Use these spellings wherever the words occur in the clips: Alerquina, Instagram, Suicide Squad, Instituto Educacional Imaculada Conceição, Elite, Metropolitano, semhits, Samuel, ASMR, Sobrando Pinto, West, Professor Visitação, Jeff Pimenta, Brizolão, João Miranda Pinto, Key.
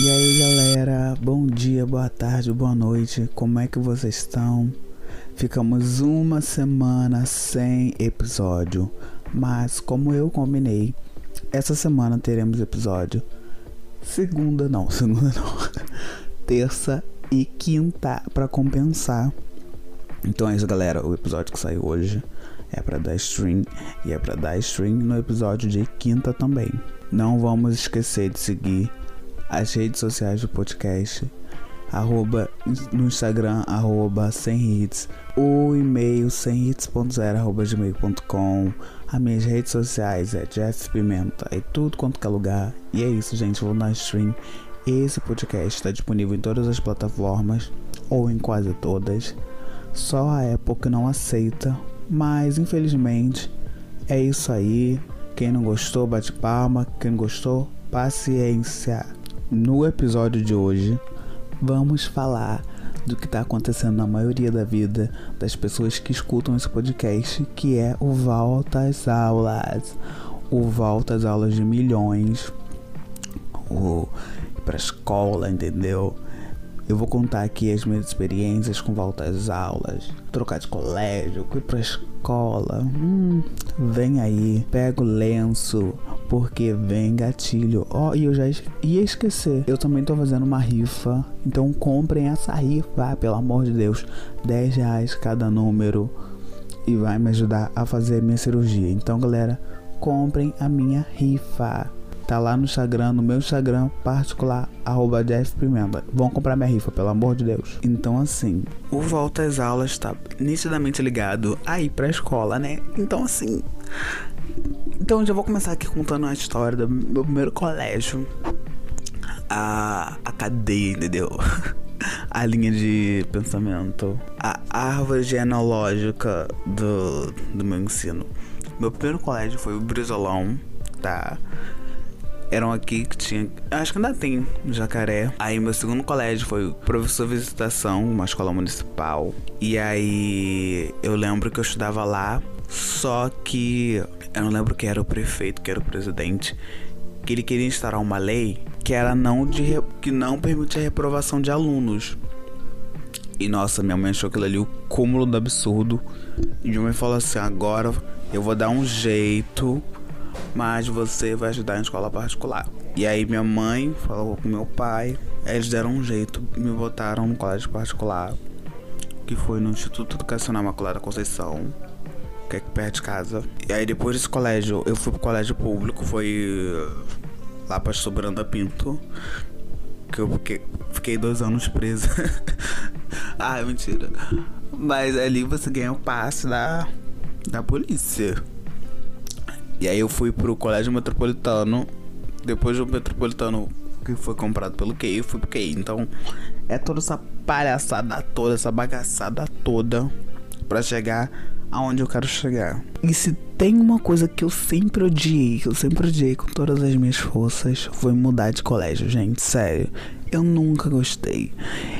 E aí galera, bom dia, boa tarde, boa noite, como é que vocês estão? Ficamos uma semana sem episódio, mas como eu combinei, essa semana teremos episódio terça e quinta pra compensar. Então é isso galera, o episódio que saiu hoje é pra dar stream e é pra dar stream no episódio de quinta também. Não vamos esquecer de seguir as redes sociais do podcast, no Instagram, @semhits, o e-mail semhits.0@gmail.com, as minhas redes sociais é Jeff Pimenta e tudo quanto quer lugar. E é isso gente, vou na stream. Esse podcast está disponível em todas as plataformas, ou em quase todas, só a Apple que não aceita, mas infelizmente é isso aí. Quem não gostou bate palma, quem não gostou paciência. No episódio de hoje, vamos falar do que está acontecendo na maioria da vida das pessoas que escutam esse podcast, que é o Volta às Aulas. O Volta às Aulas de milhões, para escola, entendeu? Eu vou contar aqui as minhas experiências com Volta às Aulas, trocar de colégio, ir para escola. Vem aí, pega o lenço, porque vem gatilho. Ó, e eu já ia esquecer. Eu também tô fazendo uma rifa. Então comprem essa rifa, pelo amor de Deus. R$10 cada número. E vai me ajudar a fazer a minha cirurgia. Então, galera, comprem a minha rifa. Tá lá no Instagram, no meu Instagram particular, @JeffPimenta. Vão comprar minha rifa, pelo amor de Deus. Então, assim, o Volta às Aulas tá nitidamente ligado a ir pra escola, né? Então, assim... Então já vou começar aqui contando a história do meu primeiro colégio, a cadeia, entendeu? A linha de pensamento, a árvore genealógica do meu ensino. Meu primeiro colégio foi o Brizolão, tá? Eram aqui que tinha, acho que ainda tem, Jacaré. Aí meu segundo colégio foi o Professor Visitação, uma escola municipal. E aí eu lembro que eu estudava lá, só que... eu não lembro quem era o prefeito, que era o presidente, que ele queria instaurar uma lei que era que não permitia a reprovação de alunos. E nossa, minha mãe achou aquilo ali o cúmulo do absurdo. E minha mãe falou assim: agora eu vou dar um jeito, mas você vai ajudar em escola particular. E aí minha mãe falou com meu pai, eles deram um jeito, me botaram no colégio particular, que foi no Instituto Educacional Imaculada Conceição, que é aqui perto de casa. E aí depois desse colégio, eu fui pro colégio público, foi lá pra Sobrando Pinto, que eu fiquei 2 anos presa. Ah, mentira. Mas ali você ganha o passe da polícia. E aí eu fui pro colégio Metropolitano, depois do Metropolitano que foi comprado pelo Key, eu fui pro Key. Então é toda essa palhaçada toda, essa bagaçada toda, pra chegar aonde eu quero chegar. E se tem uma coisa que eu sempre odiei, com todas as minhas forças, foi mudar de colégio, gente, sério. Eu nunca gostei.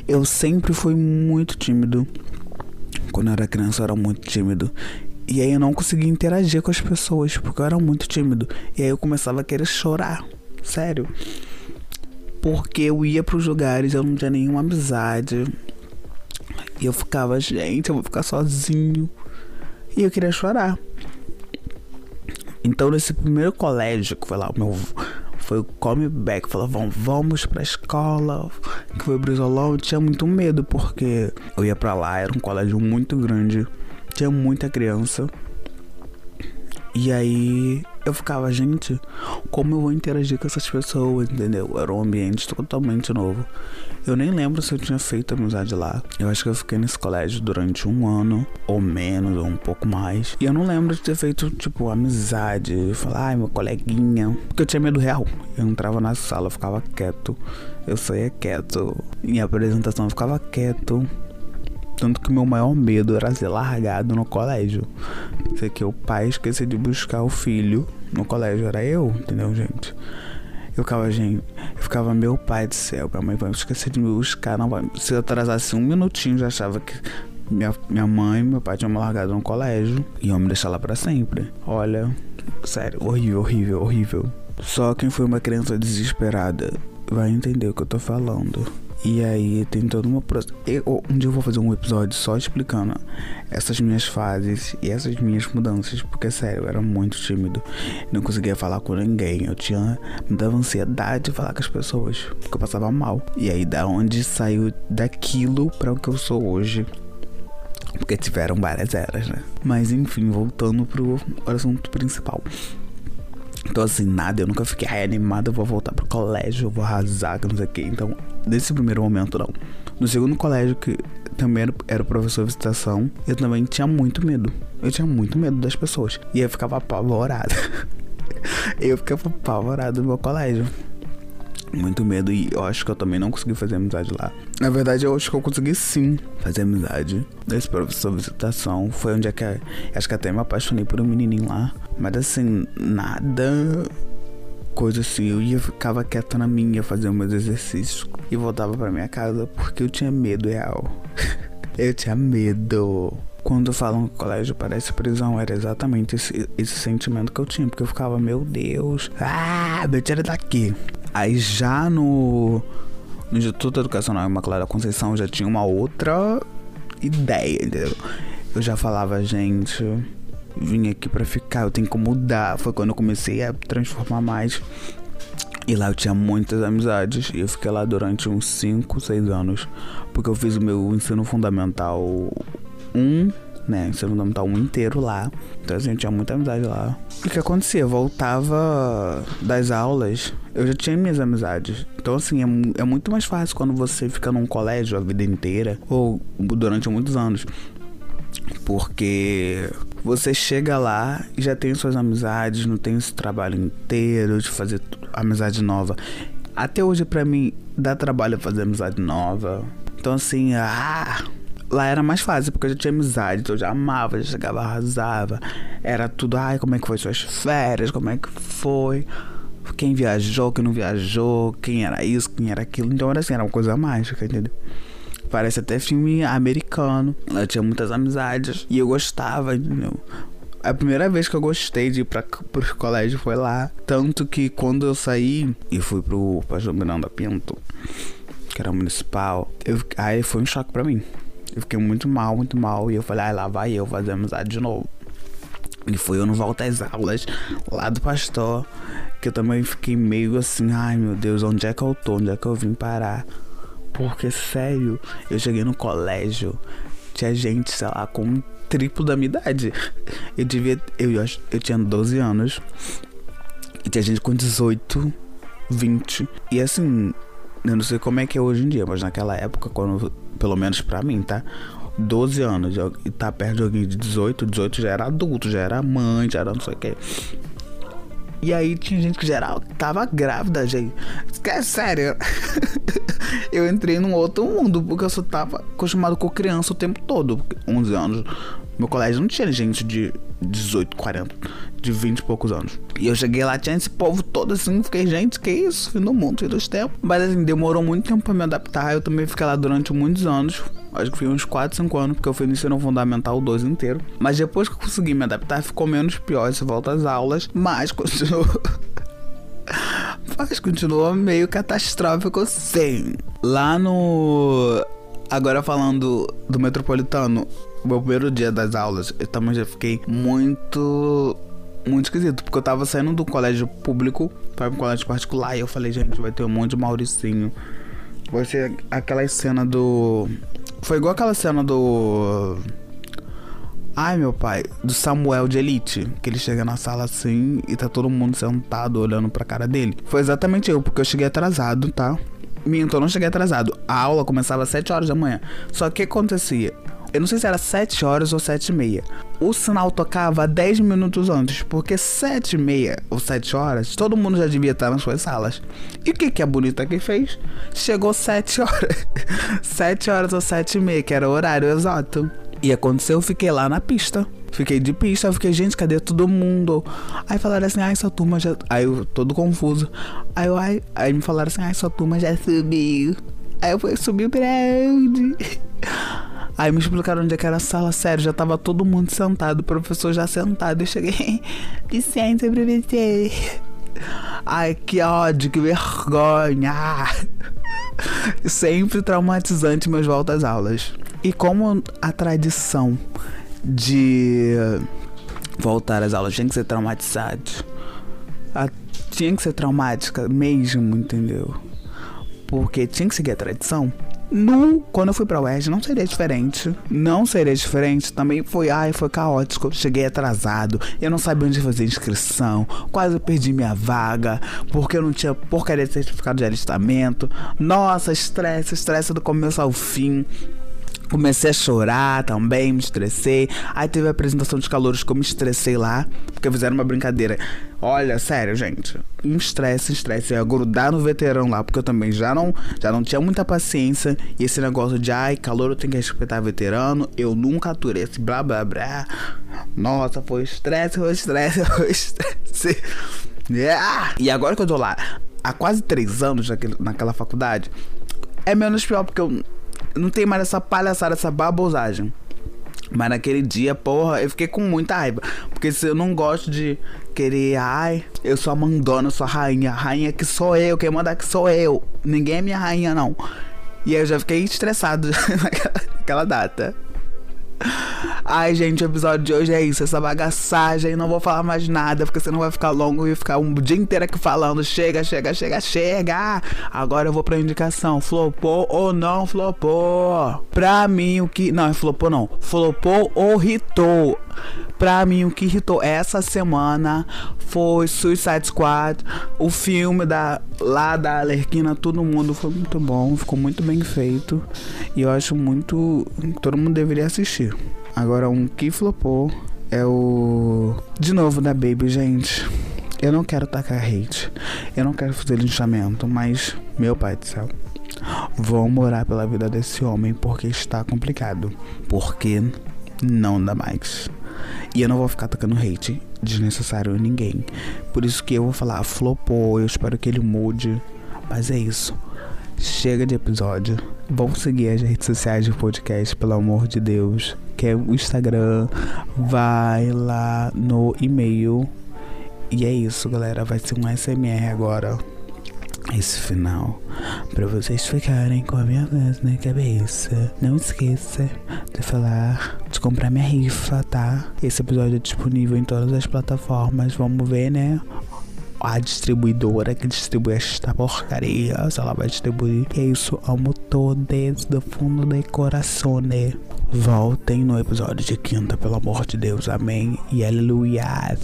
Eu sempre fui muito tímido. Quando eu era criança eu era muito tímido. E aí eu não conseguia interagir com as pessoas, porque eu era muito tímido. E aí eu começava a querer chorar, sério. Porque eu ia pros lugares, eu não tinha nenhuma amizade. E eu ficava, gente, eu vou ficar sozinho. E eu queria chorar. Então nesse primeiro colégio, que foi lá foi o comeback, falava, vamos pra escola, que foi o Brizolão, eu tinha muito medo, porque eu ia pra lá, era um colégio muito grande, tinha muita criança. E aí eu ficava, gente, como eu vou interagir com essas pessoas, entendeu? Era um ambiente totalmente novo. Eu nem lembro se eu tinha feito amizade lá. Eu acho que eu fiquei nesse colégio durante 1 ano, ou menos, ou um pouco mais. E eu não lembro de ter feito, tipo, amizade, falar, ai, meu coleguinha. Porque eu tinha medo real. Eu entrava na sala, eu ficava quieto. Eu saía quieto. Em apresentação, eu ficava quieto. Tanto que meu maior medo era ser largado no colégio. Sei que o pai esqueceu de buscar o filho no colégio, era eu, entendeu, gente? Eu ficava, meu pai do céu, minha mãe vai esquecer de me buscar, não vai. Se eu atrasasse 1 minutinho, já achava que minha mãe e meu pai tinham me largado no colégio e iam me deixar lá pra sempre. Olha, sério, horrível, horrível, horrível. Só quem foi uma criança desesperada vai entender o que eu tô falando. E aí tem toda uma... Um dia eu vou fazer um episódio só explicando essas minhas fases e essas minhas mudanças, porque sério, eu era muito tímido, não conseguia falar com ninguém, me dava ansiedade de falar com as pessoas, porque eu passava mal. E aí da onde saiu daquilo pra o que eu sou hoje, porque tiveram várias eras, né? Mas enfim, voltando pro assunto principal. Então assim, nada, eu nunca fiquei animado, eu vou voltar pro colégio, eu vou arrasar, que não sei o que. Então, nesse primeiro momento não. No segundo colégio, que também era o professor Visitação, eu também tinha muito medo. Eu tinha muito medo das pessoas. E eu ficava apavorado. No meu colégio. Muito medo, e eu acho que eu também não consegui fazer amizade lá. Na verdade, eu acho que eu consegui sim fazer amizade. Esse professor Visitação foi onde é que acho que até me apaixonei por um menininho lá. Mas assim, nada coisa assim, eu ficava quieta na minha, fazia meus exercícios e voltava pra minha casa porque eu tinha medo real. Eu tinha medo. Quando falam que o colégio parece prisão, era exatamente esse sentimento que eu tinha, porque eu ficava, meu Deus, me tira daqui. Aí já no Instituto Educacional Imaculada Conceição eu já tinha uma outra ideia, entendeu? Eu já falava, gente, vim aqui pra ficar, eu tenho que mudar. Foi quando eu comecei a transformar mais. E lá eu tinha muitas amizades. E eu fiquei lá durante uns 5, 6 anos. Porque eu fiz o meu ensino fundamental 1, né? Ensino fundamental 1 inteiro lá. Então assim, eu tinha muita amizade lá. O que acontecia? Eu voltava das aulas, eu já tinha minhas amizades. Então assim, é muito mais fácil quando você fica num colégio a vida inteira, ou durante muitos anos, porque você chega lá e já tem suas amizades, não tem esse trabalho inteiro de fazer amizade nova. Até hoje pra mim dá trabalho fazer amizade nova. Então assim, lá era mais fácil, porque eu já tinha amizade, então eu já amava, já chegava, arrasava. Era tudo, como é que foi suas férias, como é que foi, quem viajou, quem não viajou, quem era isso, quem era aquilo. Então era assim, era uma coisa mágica, entendeu? Parece até filme americano. Eu tinha muitas amizades e eu gostava, entendeu? A primeira vez que eu gostei de ir pro colégio foi lá. Tanto que quando eu saí e fui pro João Miranda Pinto, que era municipal, aí foi um choque pra mim. Eu fiquei muito mal. E eu falei, lá vai eu fazer amizade de novo. E foi eu não volto às aulas lá do pastor, que eu também fiquei meio assim, meu Deus, onde é que eu tô? Onde é que eu vim parar? Porque, sério, eu cheguei no colégio, tinha gente, sei lá, com um triplo da minha idade. Eu tinha 12 anos, e tinha gente com 18, 20. E assim, eu não sei como é que é hoje em dia, mas naquela época, quando, pelo menos pra mim, tá? 12 anos, e tá perto de alguém de 18 já era adulto, já era mãe, já era não sei o que. E aí tinha gente que geral tava grávida, gente. É sério. Eu entrei num outro mundo, porque eu só tava acostumado com criança o tempo todo. 11 anos. Meu colégio não tinha gente de 18, 40, de 20 e poucos anos. E eu cheguei lá, tinha esse povo todo assim, fiquei, gente, que isso? Fim do mundo, fim dos tempos. Mas assim, demorou muito tempo pra me adaptar. Eu também fiquei lá durante muitos anos. Acho que foi uns 4, 5 anos, porque eu fui no ensino fundamental 2 inteiro. Mas depois que eu consegui me adaptar, ficou menos pior. Isso volta às aulas, mas continuou. Mas continuou meio catastrófico, sim. Lá no... Agora falando do Metropolitano, meu primeiro dia das aulas, eu também já fiquei muito esquisito, porque eu tava saindo do colégio público pra um colégio particular, e eu falei, gente, vai ter um monte de Mauricinho. Vai ser aquela cena do... Foi igual aquela cena do... do Samuel de Elite, que ele chega na sala assim e tá todo mundo sentado olhando pra cara dele. Foi exatamente eu, porque eu cheguei atrasado, tá? Minto, eu não cheguei atrasado. A aula começava às 7 horas da manhã. Só que o que acontecia? Eu não sei se era 7 horas ou 7 e meia. O sinal tocava 10 minutos antes, porque 7 e meia ou 7 horas, todo mundo já devia estar nas suas salas. E o que a bonita que fez? Chegou 7 horas. 7 horas ou 7 e meia, que era o horário exato. E aconteceu, eu fiquei lá na pista. Fiquei de pista, eu fiquei, gente, cadê todo mundo? Aí falaram assim, essa turma já... Aí eu, todo confuso. Aí me falaram assim, essa turma já subiu. Aí eu fui, subiu grande. Aí me explicaram onde é que era a sala, sério, já tava todo mundo sentado, o professor já sentado. Eu cheguei, licença, professor. Ai, que ódio, que vergonha. Sempre traumatizante meus voltas às aulas. E como a tradição de voltar às aulas tinha que ser traumatizante, tinha que ser traumática mesmo, entendeu? Porque tinha que seguir a tradição. Quando eu fui pra West não seria diferente. Não seria diferente. Também foi caótico. Cheguei atrasado. Eu não sabia onde fazer inscrição. Quase perdi minha vaga. Porque eu não tinha porcaria de certificado de alistamento. Nossa, estresse do começo ao fim. Comecei a chorar também, me estressei. Aí teve a apresentação de calouros que eu me estressei lá, porque fizeram uma brincadeira. Olha, sério, gente, um estresse. Eu ia grudar no veterano lá, porque eu também já não tinha muita paciência. E esse negócio de, ai, calouro tem que respeitar veterano, eu nunca aturei esse blá blá blá. Nossa, foi estresse. Yeah. E agora que eu tô lá, há quase 3 anos naquela faculdade, é menos pior, porque eu não tem mais essa palhaçada, essa babosagem. Mas naquele dia, porra, eu fiquei com muita raiva. Porque se eu não gosto de querer, ai, eu sou a mandona, eu sou a rainha. Rainha que sou eu, quem manda que sou eu. Ninguém é minha rainha, não. E aí eu já fiquei estressado naquela data. Ai, gente, o episódio de hoje é isso, essa bagaçagem. Não vou falar mais nada, porque senão vai ficar longo e ficar um dia inteiro aqui falando. Chega. Agora eu vou pra indicação. Flopou ou não flopou? Pra mim, o que... Não, flopou não. Flopou ou hitou? Pra mim, o que irritou essa semana foi Suicide Squad. O filme da Alerquina, todo mundo, foi muito bom. Ficou muito bem feito. E eu acho muito... Todo mundo deveria assistir. Agora, um que flopou é o... De novo, da Baby, gente. Eu não quero tacar hate. Eu não quero fazer linchamento, mas... Meu pai do céu. Vão morar pela vida desse homem, porque está complicado. Porque não dá mais. E eu não vou ficar tacando hate desnecessário em ninguém. Por isso que eu vou falar, flopou, eu espero que ele mude. Mas é isso. Chega de episódio. Vão seguir as redes sociais do podcast, pelo amor de Deus. Que é o Instagram. Vai lá no e-mail. E é isso, galera. Vai ser um ASMR agora. Esse final, pra vocês ficarem com a minha voz na cabeça. Não esqueça de falar, de comprar minha rifa, tá? Esse episódio é disponível em todas as plataformas. Vamos ver, né? A distribuidora que distribui esta porcaria, se ela vai distribuir. E é isso, amo todos do fundo do coração, né? Voltem no episódio de quinta, pelo amor de Deus, amém e aleluia.